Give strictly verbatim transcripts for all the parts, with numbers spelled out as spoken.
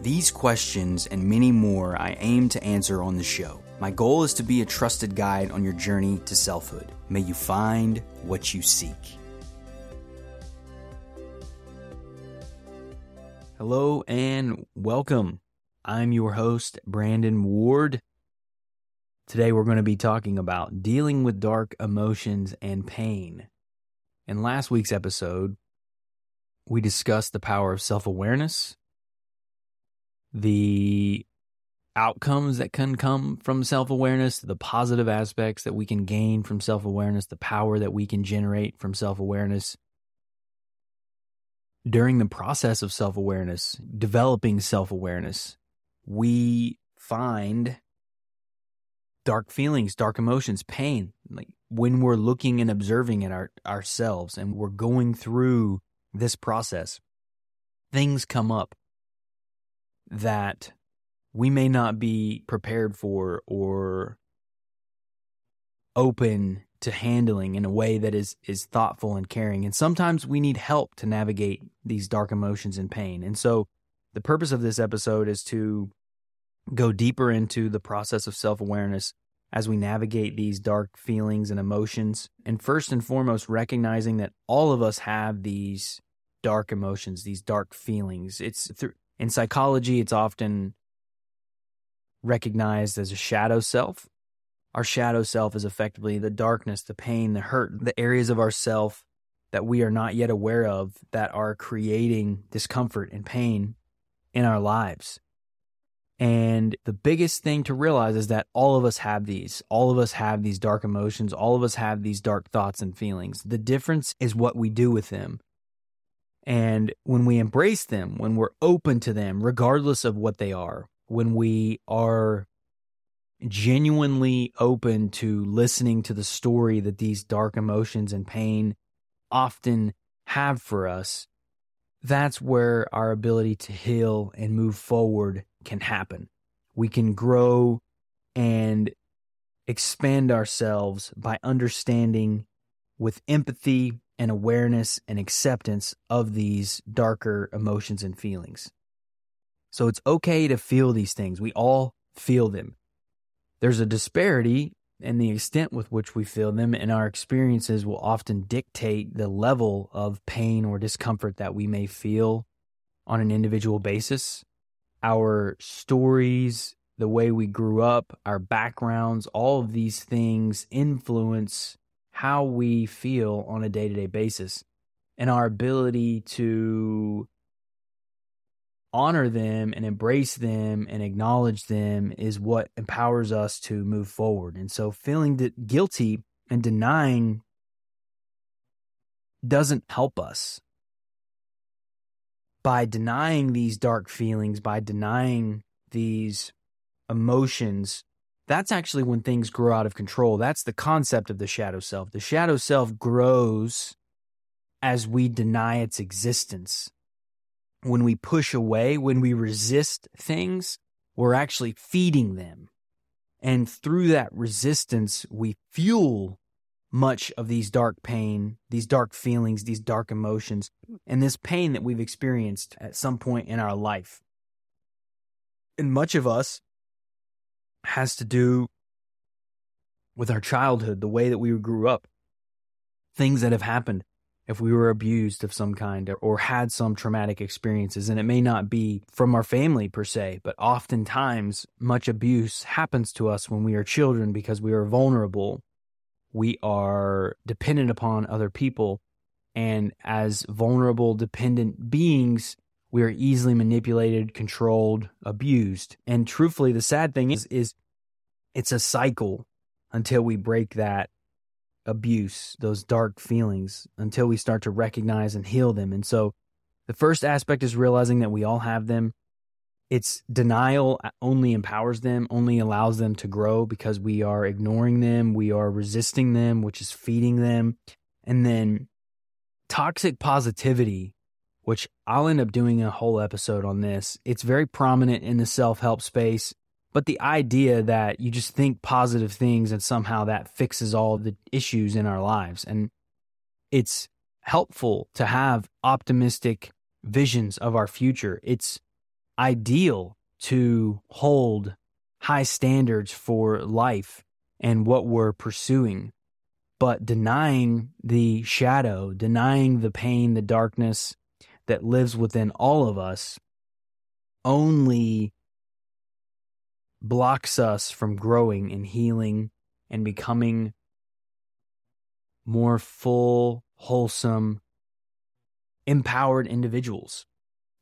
These questions and many more I aim to answer on the show. My goal is to be a trusted guide on your journey to selfhood. May you find what you seek. Hello and welcome. I'm your host, Brandon Ward. Today we're going to be talking about dealing with dark emotions and pain. In last week's episode, we discussed the power of self-awareness, the outcomes that can come from self-awareness, the positive aspects that we can gain from self-awareness, the power that we can generate from self-awareness. During the process of self-awareness, developing self-awareness, we find dark feelings, dark emotions, pain, like when we're looking and observing at our, ourselves and we're going through this process, things come up that we may not be prepared for or open to handling in a way that is, is thoughtful and caring. And sometimes we need help to navigate these dark emotions and pain. And so the purpose of this episode is to go deeper into the process of self-awareness as we navigate these dark feelings and emotions. And first and foremost, recognizing that all of us have these dark emotions, these dark feelings. It's th- in psychology, it's often recognized as a shadow self. Our shadow self is effectively the darkness, the pain, the hurt, the areas of ourself that we are not yet aware of that are creating discomfort and pain in our lives. And the biggest thing to realize is that all of us have these. All of us have these dark emotions. All of us have these dark thoughts and feelings. The difference is what we do with them. And when we embrace them, when we're open to them, regardless of what they are, when we are genuinely open to listening to the story that these dark emotions and pain often have for us, that's where our ability to heal and move forward can happen. We can grow and expand ourselves by understanding with empathy and awareness and acceptance of these darker emotions and feelings. So it's okay to feel these things. We all feel them. There's a disparity in the extent with which we feel them, and our experiences will often dictate the level of pain or discomfort that we may feel on an individual basis. Our stories, the way we grew up, our backgrounds, all of these things influence how we feel on a day-to-day basis. And our ability to honor them and embrace them and acknowledge them is what empowers us to move forward. And so feeling that guilty and denying doesn't help us. By denying these dark feelings, by denying these emotions, that's actually when things grow out of control. That's the concept of the shadow self. The shadow self grows as we deny its existence. When we push away, when we resist things, we're actually feeding them. And through that resistance, we fuel much of these dark pain, these dark feelings, these dark emotions, and this pain that we've experienced at some point in our life. And much of us has to do with our childhood, the way that we grew up, things that have happened if we were abused of some kind or had some traumatic experiences. And it may not be from our family per se, but oftentimes much abuse happens to us when we are children because we are vulnerable. We are dependent upon other people, and as vulnerable, dependent beings, we are easily manipulated, controlled, abused. And truthfully, the sad thing is, is it's a cycle until we break that abuse, those dark feelings, until we start to recognize and heal them. And so the first aspect is realizing that we all have them, It's denial only empowers them, only allows them to grow, because we are ignoring them, we are resisting them, which is feeding them. And then toxic positivity, which I'll end up doing a whole episode on this. It's very prominent in the self-help space, but the idea that you just think positive things and somehow that fixes all the issues in our lives. And it's helpful to have optimistic visions of our future. It's ideal to hold high standards for life and what we're pursuing, but denying the shadow, denying the pain, the darkness that lives within all of us only blocks us from growing and healing and becoming more full, wholesome, empowered individuals.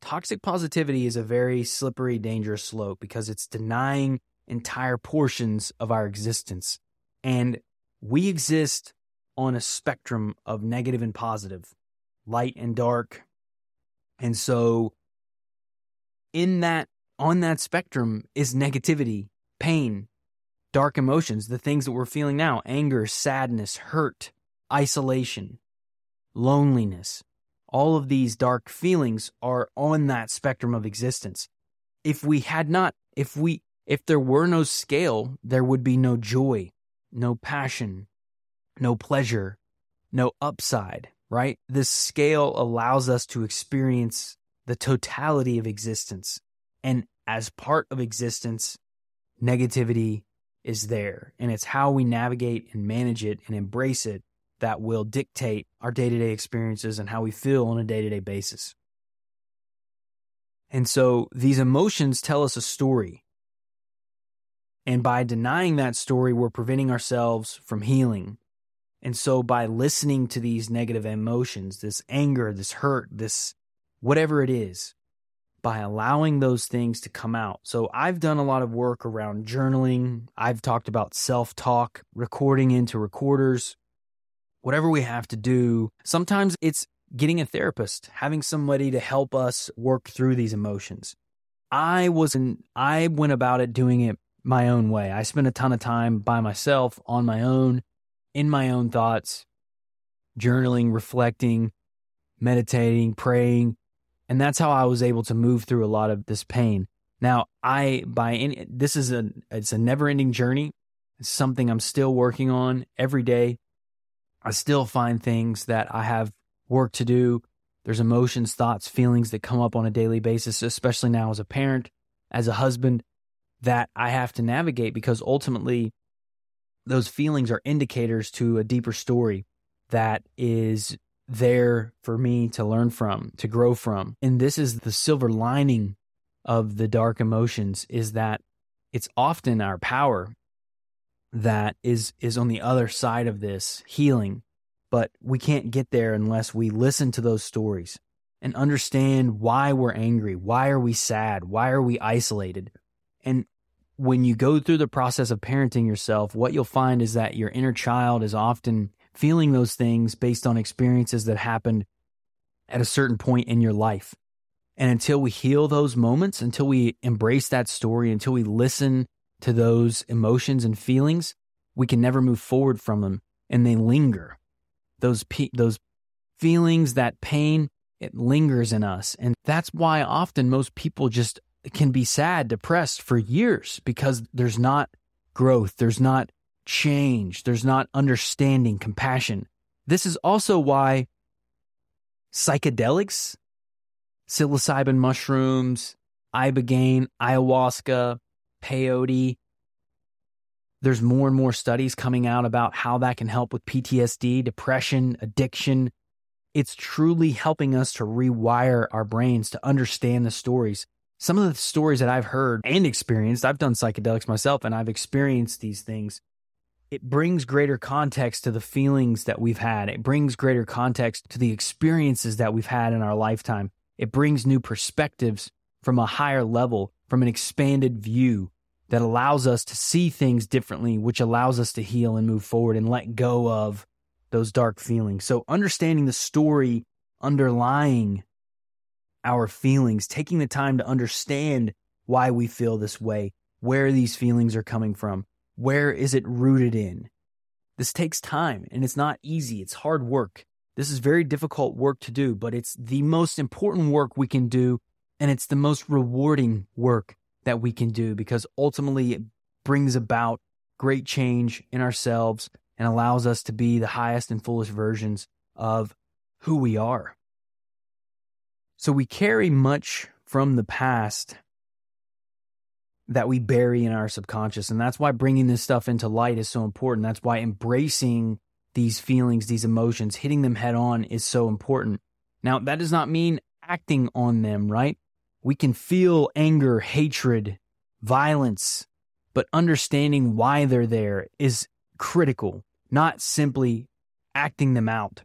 Toxic positivity is a very slippery, dangerous slope because it's denying entire portions of our existence. And we exist on a spectrum of negative and positive, light and dark. And so in that, on that spectrum is negativity, pain, dark emotions, the things that we're feeling now, anger, sadness, hurt, isolation, loneliness. All of these dark feelings are on that spectrum of existence. If we had not, if we, if there were no scale, there would be no joy, no passion, no pleasure, no upside, right? This scale allows us to experience the totality of existence. And as part of existence, negativity is there. And it's how we navigate and manage it and embrace it that will dictate our day-to-day experiences and how we feel on a day-to-day basis. And so these emotions tell us a story. And by denying that story, we're preventing ourselves from healing. And so by listening to these negative emotions, this anger, this hurt, this whatever it is, by allowing those things to come out. So I've done a lot of work around journaling. I've talked about self-talk, recording into recorders, whatever we have to do. Sometimes it's getting a therapist, having somebody to help us work through these emotions. I wasn't, I went about it doing it my own way. I spent a ton of time by myself, on my own, in my own thoughts, journaling, reflecting, meditating, praying. And that's how I was able to move through a lot of this pain. Now, I, by any, this is a, it's a never-ending journey. It's something I'm still working on every day. I still find things that I have work to do. There's emotions, thoughts, feelings that come up on a daily basis, especially now as a parent, as a husband, that I have to navigate, because ultimately those feelings are indicators to a deeper story that is there for me to learn from, to grow from. And this is the silver lining of the dark emotions, is that it's often our power that is is on the other side of this healing, but we can't get there unless we listen to those stories and understand why we're angry, why are we sad, why are we isolated. And when you go through the process of parenting yourself, what you'll find is that your inner child is often feeling those things based on experiences that happened at a certain point in your life. And until we heal those moments, until we embrace that story, until we listen to those emotions and feelings, we can never move forward from them, and they linger. Those pe- those feelings, that pain, it lingers in us. And that's why often most people just can be sad, depressed for years, because there's not growth, there's not change, there's not understanding, compassion. This is also why psychedelics, psilocybin mushrooms, ibogaine, ayahuasca, peyote. There's more and more studies coming out about how that can help with P T S D, depression, addiction. It's truly helping us to rewire our brains to understand the stories. Some of the stories that I've heard and experienced, I've done psychedelics myself and I've experienced these things. It brings greater context to the feelings that we've had. It brings greater context to the experiences that we've had in our lifetime. It brings new perspectives from a higher level, from an expanded view that allows us to see things differently, which allows us to heal and move forward and let go of those dark feelings. So understanding the story underlying our feelings, taking the time to understand why we feel this way, where these feelings are coming from, where is it rooted in. This takes time, and it's not easy. It's hard work. This is very difficult work to do, but it's the most important work we can do, and it's the most rewarding work that we can do, because ultimately it brings about great change in ourselves and allows us to be the highest and fullest versions of who we are. So we carry much from the past that we bury in our subconscious. And that's why bringing this stuff into light is so important. That's why embracing these feelings, these emotions, hitting them head on is so important. Now, that does not mean acting on them, right? We can feel anger, hatred, violence, but understanding why they're there is critical, not simply acting them out.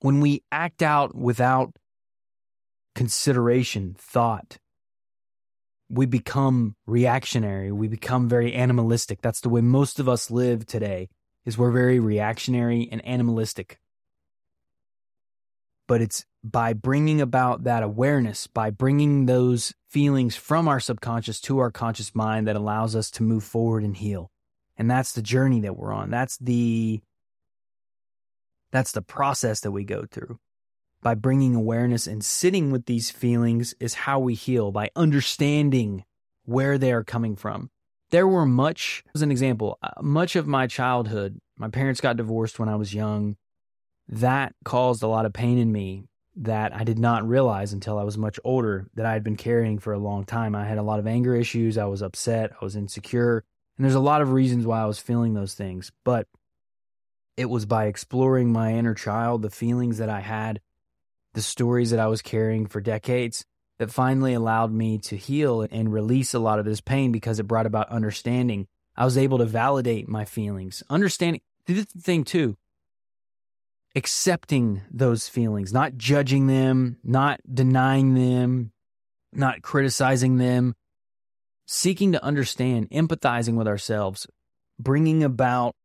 When we act out without consideration, thought, we become reactionary. We become very animalistic. That's the way most of us live today, is we're very reactionary and animalistic. But it's by bringing about that awareness, by bringing those feelings from our subconscious to our conscious mind, that allows us to move forward and heal. And that's the journey that we're on. That's the, that's the process that we go through. By bringing awareness and sitting with these feelings is how we heal, by understanding where they are coming from. There were much, as an example, much of my childhood, my parents got divorced when I was young. That caused a lot of pain in me that I did not realize until I was much older, that I had been carrying for a long time. I had a lot of anger issues. I was upset. I was insecure. And there's a lot of reasons why I was feeling those things. But it was by exploring my inner child, the feelings that I had, the stories that I was carrying for decades, that finally allowed me to heal and release a lot of this pain, because it brought about understanding. I was able to validate my feelings. Understanding, this is the thing too, accepting those feelings, not judging them, not denying them, not criticizing them, seeking to understand, empathizing with ourselves, bringing about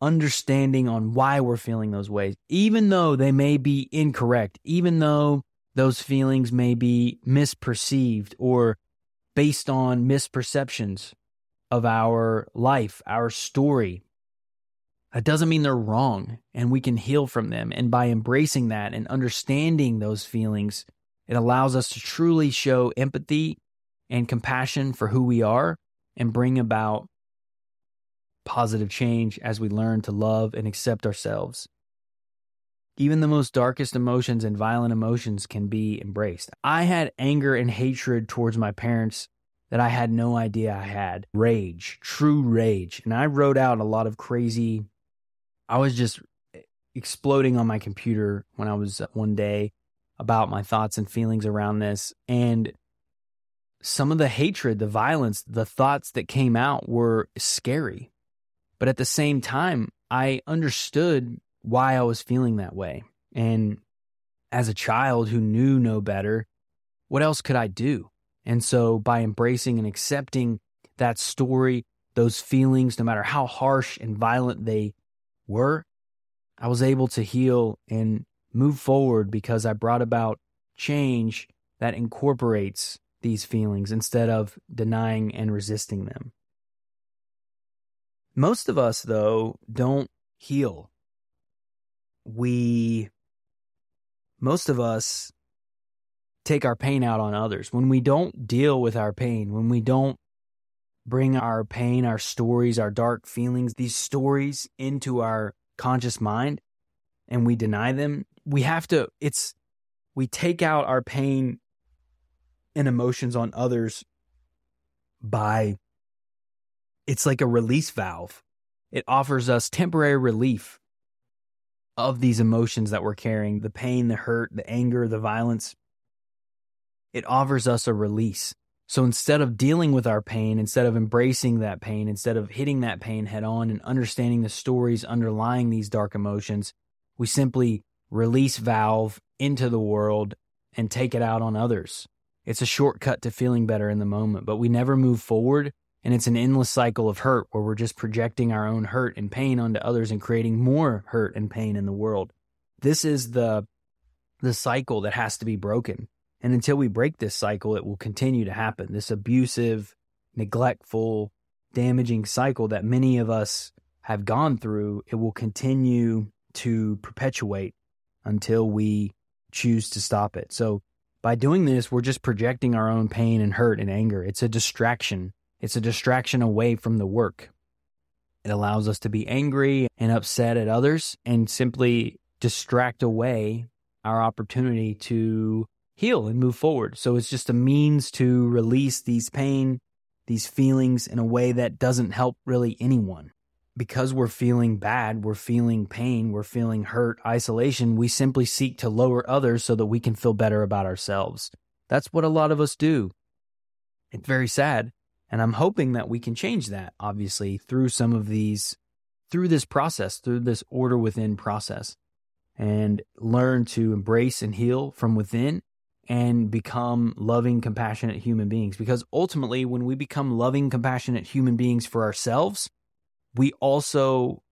understanding on why we're feeling those ways, even though they may be incorrect, even though those feelings may be misperceived or based on misperceptions of our life, our story. That doesn't mean they're wrong, and we can heal from them. And by embracing that and understanding those feelings, it allows us to truly show empathy and compassion for who we are, and bring about positive change as we learn to love and accept ourselves. Even the most darkest emotions and violent emotions can be embraced. I had anger and hatred towards my parents that I had no idea I had. Rage, true rage. And I wrote out a lot of crazy, I was just exploding on my computer when I was one day about my thoughts and feelings around this. And some of the hatred, the violence, the thoughts that came out were scary. But at the same time, I understood why I was feeling that way. And as a child who knew no better, what else could I do? And so by embracing and accepting that story, those feelings, no matter how harsh and violent they were, I was able to heal and move forward, because I brought about change that incorporates these feelings instead of denying and resisting them. Most of us, though, don't heal. We, most of us, take our pain out on others. When we don't deal with our pain, when we don't bring our pain, our stories, our dark feelings, these stories into our conscious mind, and we deny them, we have to, it's, we take out our pain and emotions on others by, it's like a release valve. It offers us temporary relief of these emotions that we're carrying, the pain, the hurt, the anger, the violence. It offers us a release. So instead of dealing with our pain, instead of embracing that pain, instead of hitting that pain head on and understanding the stories underlying these dark emotions, we simply release valve into the world and take it out on others. It's a shortcut to feeling better in the moment, but we never move forward. And it's an endless cycle of hurt, where we're just projecting our own hurt and pain onto others and creating more hurt and pain in the world. This is the, the cycle that has to be broken. And until we break this cycle, it will continue to happen. This abusive, neglectful, damaging cycle that many of us have gone through, it will continue to perpetuate until we choose to stop it. So by doing this, we're just projecting our own pain and hurt and anger. It's a distraction. It's a distraction away from the work. It allows us to be angry and upset at others and simply distract away our opportunity to heal and move forward. So it's just a means to release these pain, these feelings in a way that doesn't help really anyone. Because we're feeling bad, we're feeling pain, we're feeling hurt, isolation, we simply seek to lower others so that we can feel better about ourselves. That's what a lot of us do. It's very sad. And I'm hoping that we can change that, obviously, through some of these, through this process, through this Order Within process, and learn to embrace and heal from within and become loving, compassionate human beings. Because ultimately, when we become loving, compassionate human beings for ourselves, we also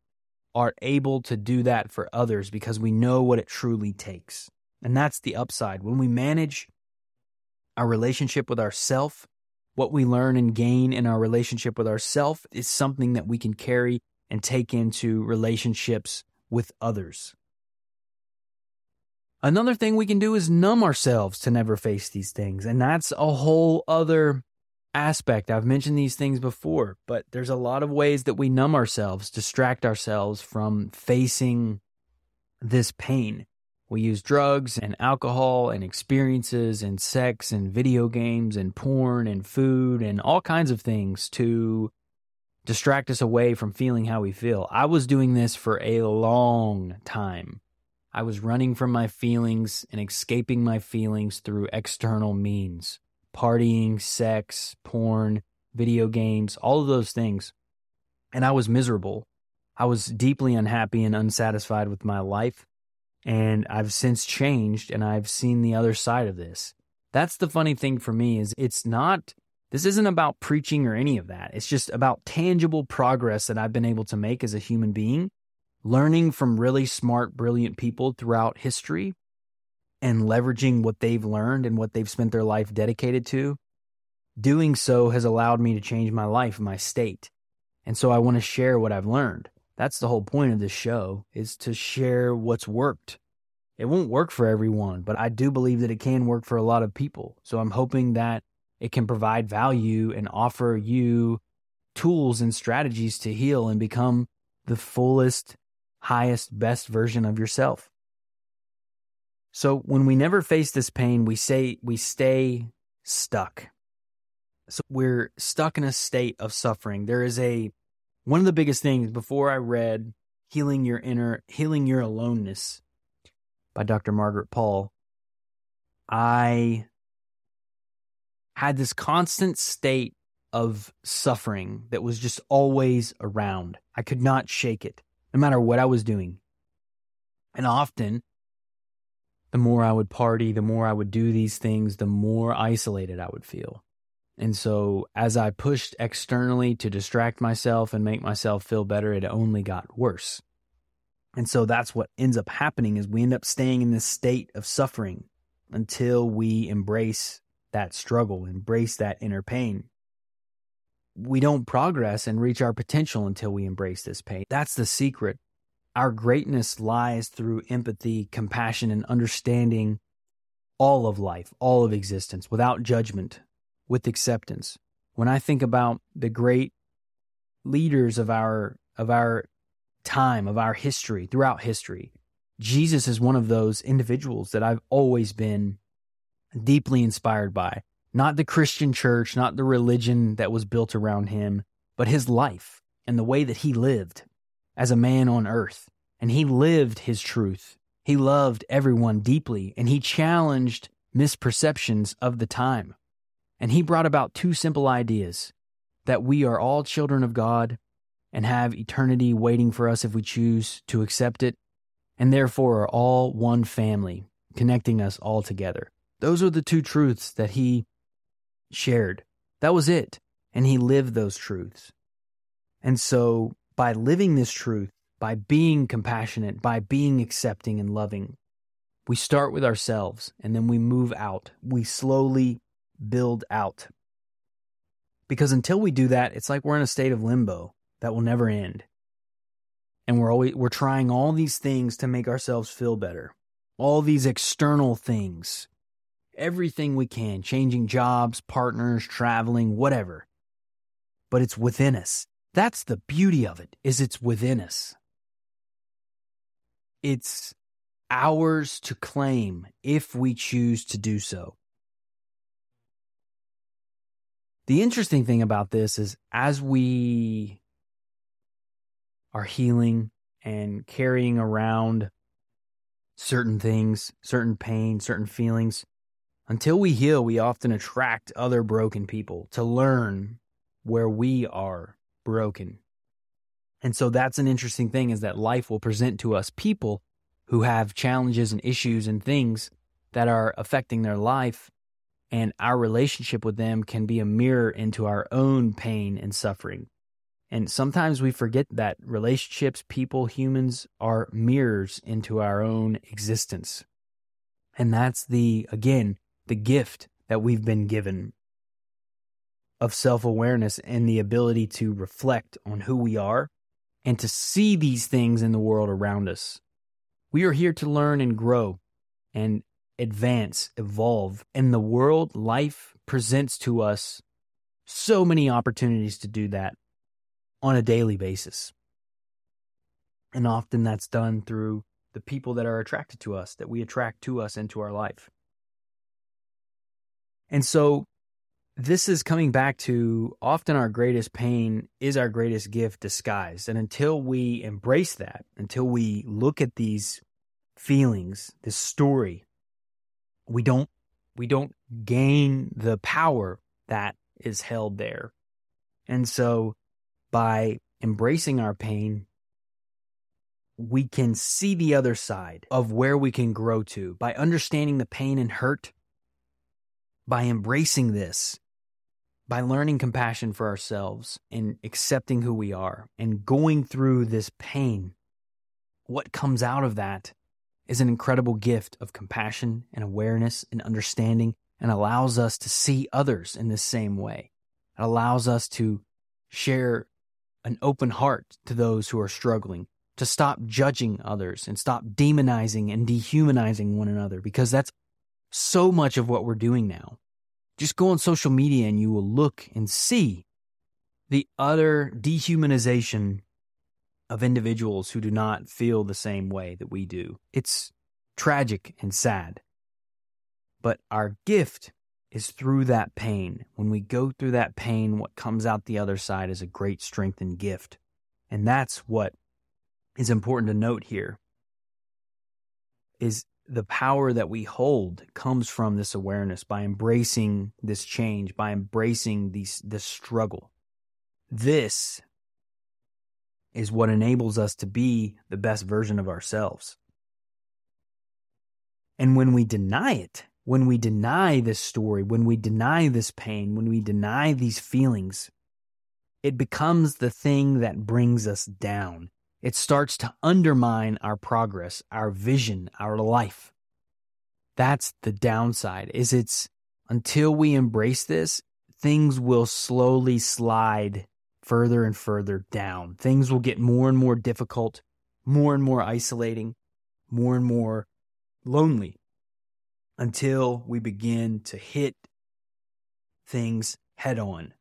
are able to do that for others because we know what it truly takes. And that's the upside. When we manage our relationship with ourselves, what we learn and gain in our relationship with ourself is something that we can carry and take into relationships with others. Another thing we can do is numb ourselves to never face these things. And that's a whole other aspect. I've mentioned these things before, but there's a lot of ways that we numb ourselves, distract ourselves from facing this pain. We use drugs and alcohol and experiences and sex and video games and porn and food and all kinds of things to distract us away from feeling how we feel. I was doing this for a long time. I was running from my feelings and escaping my feelings through external means. Partying, sex, porn, video games, all of those things. And I was miserable. I was deeply unhappy and unsatisfied with my life. And I've since changed, and I've seen the other side of this. That's the funny thing for me is it's not, this isn't about preaching or any of that. It's just about tangible progress that I've been able to make as a human being, learning from really smart, brilliant people throughout history and leveraging what they've learned and what they've spent their life dedicated to. Doing so has allowed me to change my life, my state. And so I want to share what I've learned. That's the whole point of this show, is to share what's worked. It won't work for everyone, but I do believe that it can work for a lot of people. So I'm hoping that it can provide value and offer you tools and strategies to heal and become the fullest, highest, best version of yourself. So when we never face this pain, we say we stay stuck. So we're stuck in a state of suffering. There is a One of the biggest things before I read Healing Your Inner, Healing Your Aloneness by Doctor Margaret Paul, I had this constant state of suffering that was just always around. I could not shake it, no matter what I was doing. And often, the more I would party, the more I would do these things, the more isolated I would feel. And so as I pushed externally to distract myself and make myself feel better, it only got worse. And so that's what ends up happening is we end up staying in this state of suffering until we embrace that struggle, embrace that inner pain. We don't progress and reach our potential until we embrace this pain. That's the secret. Our greatness lies through empathy, compassion, and understanding all of life, all of existence, without judgment. With acceptance. When I think about the great leaders of our of our time, of our history, throughout history, Jesus is one of those individuals that I've always been deeply inspired by. Not the Christian church, not the religion that was built around him, but his life and the way that he lived as a man on earth. And he lived his truth. He loved everyone deeply, and he challenged misperceptions of the time. And he brought about two simple ideas, that we are all children of God and have eternity waiting for us if we choose to accept it, and therefore are all one family, connecting us all together. Those are the two truths that he shared. That was it. And he lived those truths. And so by living this truth, by being compassionate, by being accepting and loving, We start with ourselves, and then we move out. We slowly build out. Because until we do that, it's like we're in a state of limbo that will never end. And we're always we're trying all these things to make ourselves feel better. All these external things. Everything we can, changing jobs, partners, traveling, whatever. But it's within us. That's the beauty of it, is it's within us. It's ours to claim if we choose to do so. The interesting thing about this is as we are healing and carrying around certain things, certain pain, certain feelings, until we heal, we often attract other broken people to learn where we are broken. And so that's an interesting thing, is that life will present to us people who have challenges and issues and things that are affecting their life, and our relationship with them can be a mirror into our own pain and suffering. And sometimes we forget that relationships, people, humans are mirrors into our own existence. And that's the, again, the gift that we've been given of self-awareness and the ability to reflect on who we are and to see these things in the world around us. We are here to learn and grow and advance, evolve. And the world, life presents to us so many opportunities to do that on a daily basis. And often that's done through the people that are attracted to us, that we attract to us into our life. And so this is coming back to often our greatest pain is our greatest gift disguised. And until we embrace that, until we look at these feelings, this story, we don't we don't gain the power that is held there. And so by embracing our pain, we can see the other side of where we can grow to. By understanding the pain and hurt, by embracing this, by learning compassion for ourselves and accepting who we are and going through this pain, what comes out of that is an incredible gift of compassion and awareness and understanding, and allows us to see others in the same way. It allows us to share an open heart to those who are struggling, to stop judging others and stop demonizing and dehumanizing one another, because that's so much of what we're doing now. Just go on social media and you will look and see the utter dehumanization of individuals who do not feel the same way that we do. It's tragic and sad. But our gift is through that pain. When we go through that pain, what comes out the other side is a great strength and gift. And that's what is important to note here, is the power that we hold comes from this awareness, by embracing this change, by embracing these, this struggle. This is what enables us to be the best version of ourselves. And when we deny it, when we deny this story, when we deny this pain, when we deny these feelings, it becomes the thing that brings us down. It starts to undermine our progress, our vision, our life. That's the downside, is it's until we embrace this, things will slowly slide further and further down. Things will get more and more difficult, more and more isolating, more and more lonely, until we begin to hit things head on.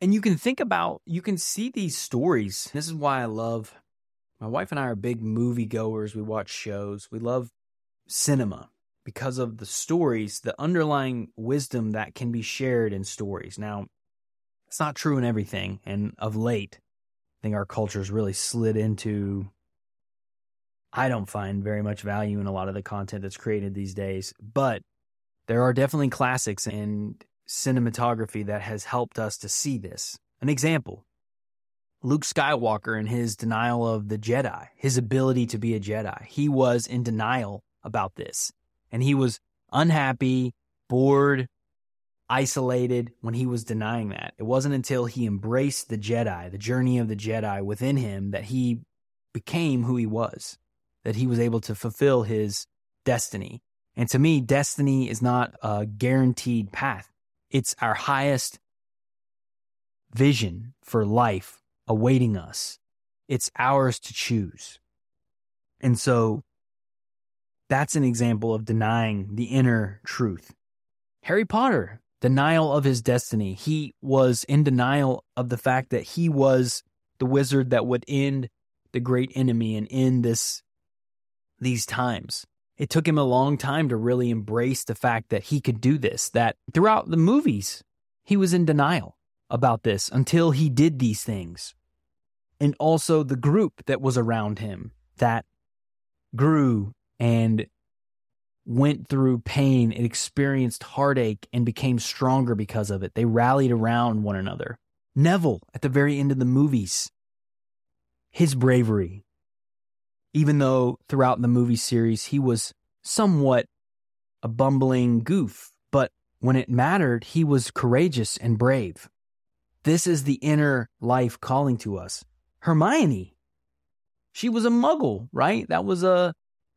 And you can think about, you can see these stories. This is why I love, my wife and I are big moviegoers. We watch shows. We love cinema because of the stories, the underlying wisdom that can be shared in stories. Now, it's not true in everything. And of late, I think our culture's really slid into, I don't find very much value in a lot of the content that's created these days. But there are definitely classics and cinematography that has helped us to see this. An example, Luke Skywalker and his denial of the Jedi, his ability to be a Jedi. He was in denial about this, and he was unhappy, bored, isolated when he was denying that. It wasn't until he embraced the Jedi, the journey of the Jedi within him, that he became who he was. that he was able to fulfill his destiny. And to me, destiny is not a guaranteed path. It's our highest vision for life awaiting us. It's ours to choose. And so that's an example of denying the inner truth. Harry Potter, denial of his destiny. He was in denial of the fact that he was the wizard that would end the great enemy and end this, these times. It took him a long time to really embrace the fact that he could do this, that throughout the movies, he was in denial about this until he did these things. And also the group that was around him that grew and went through pain and experienced heartache and became stronger because of it. They rallied around one another. Neville, at the very end of the movies, his bravery, even though throughout the movie series he was somewhat a bumbling goof, but when it mattered, he was courageous and brave. This is the inner life calling to us. Hermione, she was a muggle, right? That was a...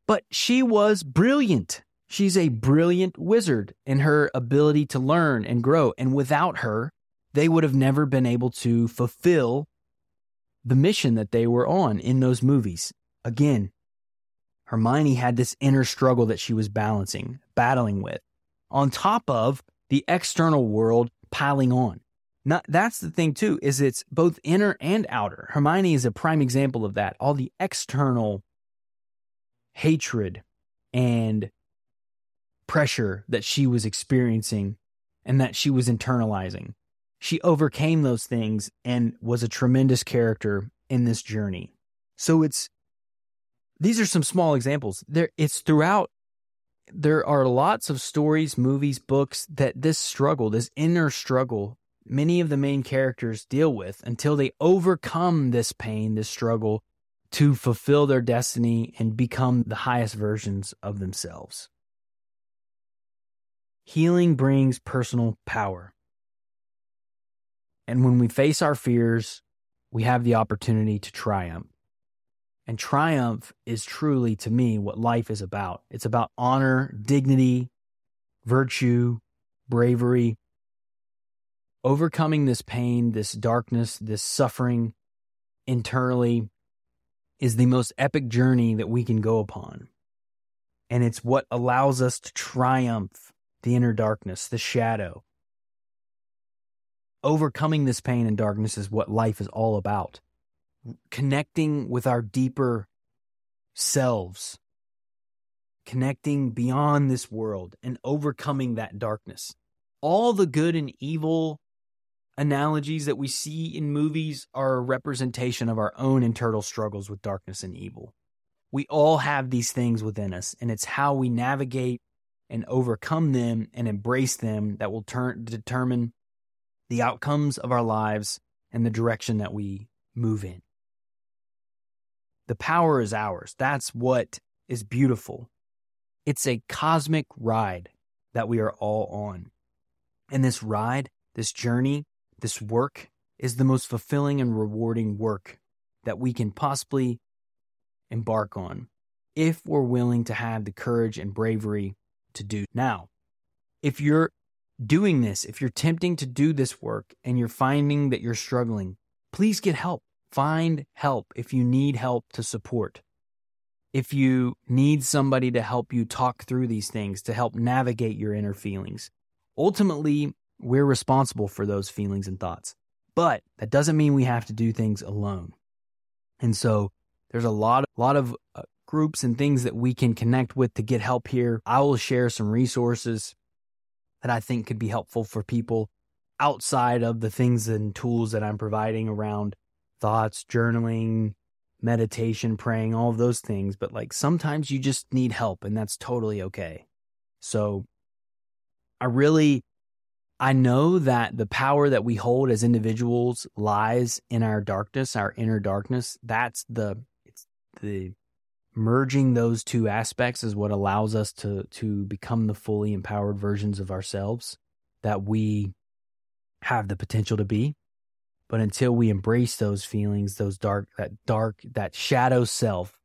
But she was brilliant. She's a brilliant wizard in her ability to learn and grow. And without her, they would have never been able to fulfill the mission that they were on in those movies. Again, Hermione had this inner struggle that she was balancing, battling with, on top of the external world piling on. Not, that's the thing, too, is it's both inner and outer. Hermione is a prime example of that. All the external hatred and pressure that she was experiencing and that she was internalizing. She overcame those things and was a tremendous character in this journey. So it's, these are some small examples. There, it's throughout, there are lots of stories, movies, books that this struggle, this inner struggle, many of the main characters deal with until they overcome this pain, this struggle, to fulfill their destiny and become the highest versions of themselves. Healing brings personal power. And when we face our fears, we have the opportunity to triumph. And triumph is truly, to me, what life is about. It's about honor, dignity, virtue, bravery, overcoming this pain, this darkness, this suffering internally, is the most epic journey that we can go upon. And it's what allows us to triumph the inner darkness, the shadow. Overcoming this pain and darkness is what life is all about. Connecting with our deeper selves. Connecting beyond this world and overcoming that darkness. All the good and evil analogies that we see in movies are a representation of our own internal struggles with darkness and evil. We all have these things within us, and it's how we navigate and overcome them and embrace them that will turn, determine the outcomes of our lives and the direction that we move in. The power is ours. That's what is beautiful. It's a cosmic ride that we are all on. And this ride, this journey, this work is the most fulfilling and rewarding work that we can possibly embark on if we're willing to have the courage and bravery to do. Now, if you're doing this, if you're attempting to do this work and you're finding that you're struggling, please get help. Find help if you need help to support. If you need somebody to help you talk through these things, to help navigate your inner feelings. Ultimately, we're responsible for those feelings and thoughts, but that doesn't mean we have to do things alone. And so there's a lot, lot of uh, groups and things that we can connect with to get help here. I will share some resources that I think could be helpful for people outside of the things and tools that I'm providing around thoughts, journaling, meditation, praying, all of those things. But like sometimes you just need help, and that's totally okay. So I really... I know that the power that we hold as individuals lies in our darkness, our inner darkness. That's the, it's the merging those two aspects is what allows us to, to become the fully empowered versions of ourselves that we have the potential to be. But until we embrace those feelings, those dark, that dark, that shadow self,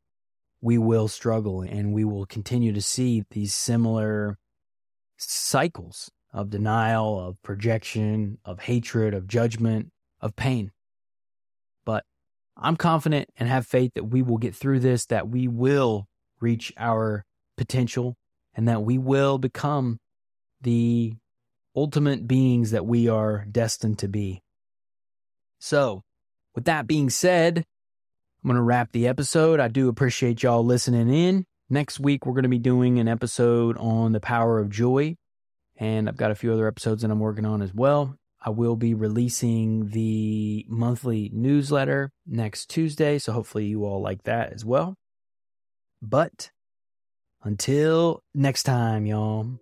we will struggle and we will continue to see these similar cycles of denial, of projection, of hatred, of judgment, of pain. But I'm confident and have faith that we will get through this, that we will reach our potential, and that we will become the ultimate beings that we are destined to be. So, with that being said, I'm going to wrap the episode. I do appreciate y'all listening in. Next week, we're going to be doing an episode on the power of joy. And I've got a few other episodes that I'm working on as well. I will be releasing the monthly newsletter next Tuesday, so hopefully you all like that as well. But until next time, y'all.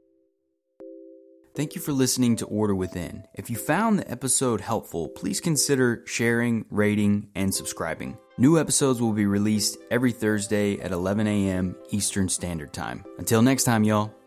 Thank you for listening to Order Within. If you found the episode helpful, please consider sharing, rating, and subscribing. New episodes will be released every Thursday at eleven a.m. Eastern Standard Time. Until next time, y'all.